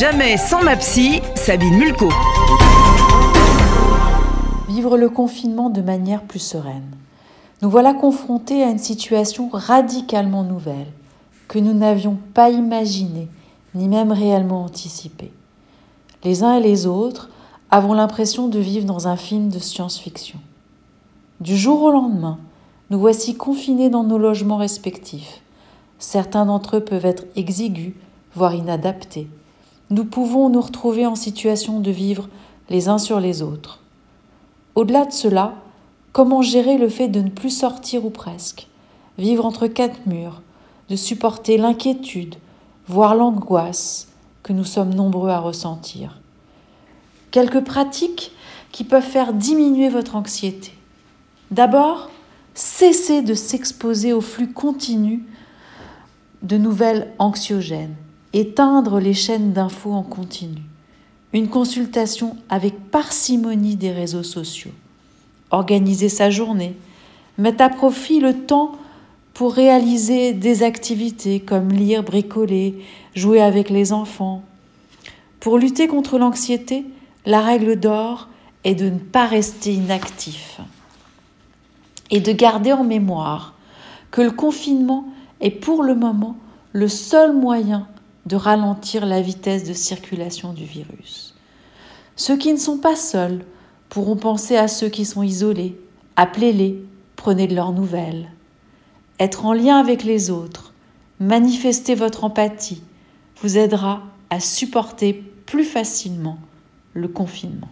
Jamais sans ma psy, Sabine Mulko. Vivre le confinement de manière plus sereine. Nous voilà confrontés à une situation radicalement nouvelle, que nous n'avions pas imaginée, ni même réellement anticipée. Les uns et les autres avons l'impression de vivre dans un film de science-fiction. Du jour au lendemain, nous voici confinés dans nos logements respectifs. Certains d'entre eux peuvent être exigus, voire inadaptés. Nous pouvons nous retrouver en situation de vivre les uns sur les autres. Au-delà de cela, comment gérer le fait de ne plus sortir ou presque, vivre entre quatre murs, de supporter l'inquiétude, voire l'angoisse que nous sommes nombreux à ressentir? Quelques pratiques qui peuvent faire diminuer votre anxiété. D'abord, cessez de s'exposer au flux continu de nouvelles anxiogènes, éteindre les chaînes d'infos en continu. Une consultation avec parcimonie des réseaux sociaux. Organiser sa journée, mettre à profit le temps pour réaliser des activités comme lire, bricoler, jouer avec les enfants. Pour lutter contre l'anxiété, la règle d'or est de ne pas rester inactif et de garder en mémoire que le confinement est pour le moment le seul moyen de ralentir la vitesse de circulation du virus. Ceux qui ne sont pas seuls pourront penser à ceux qui sont isolés, appelez-les, prenez de leurs nouvelles. Être en lien avec les autres, manifester votre empathie, vous aidera à supporter plus facilement le confinement.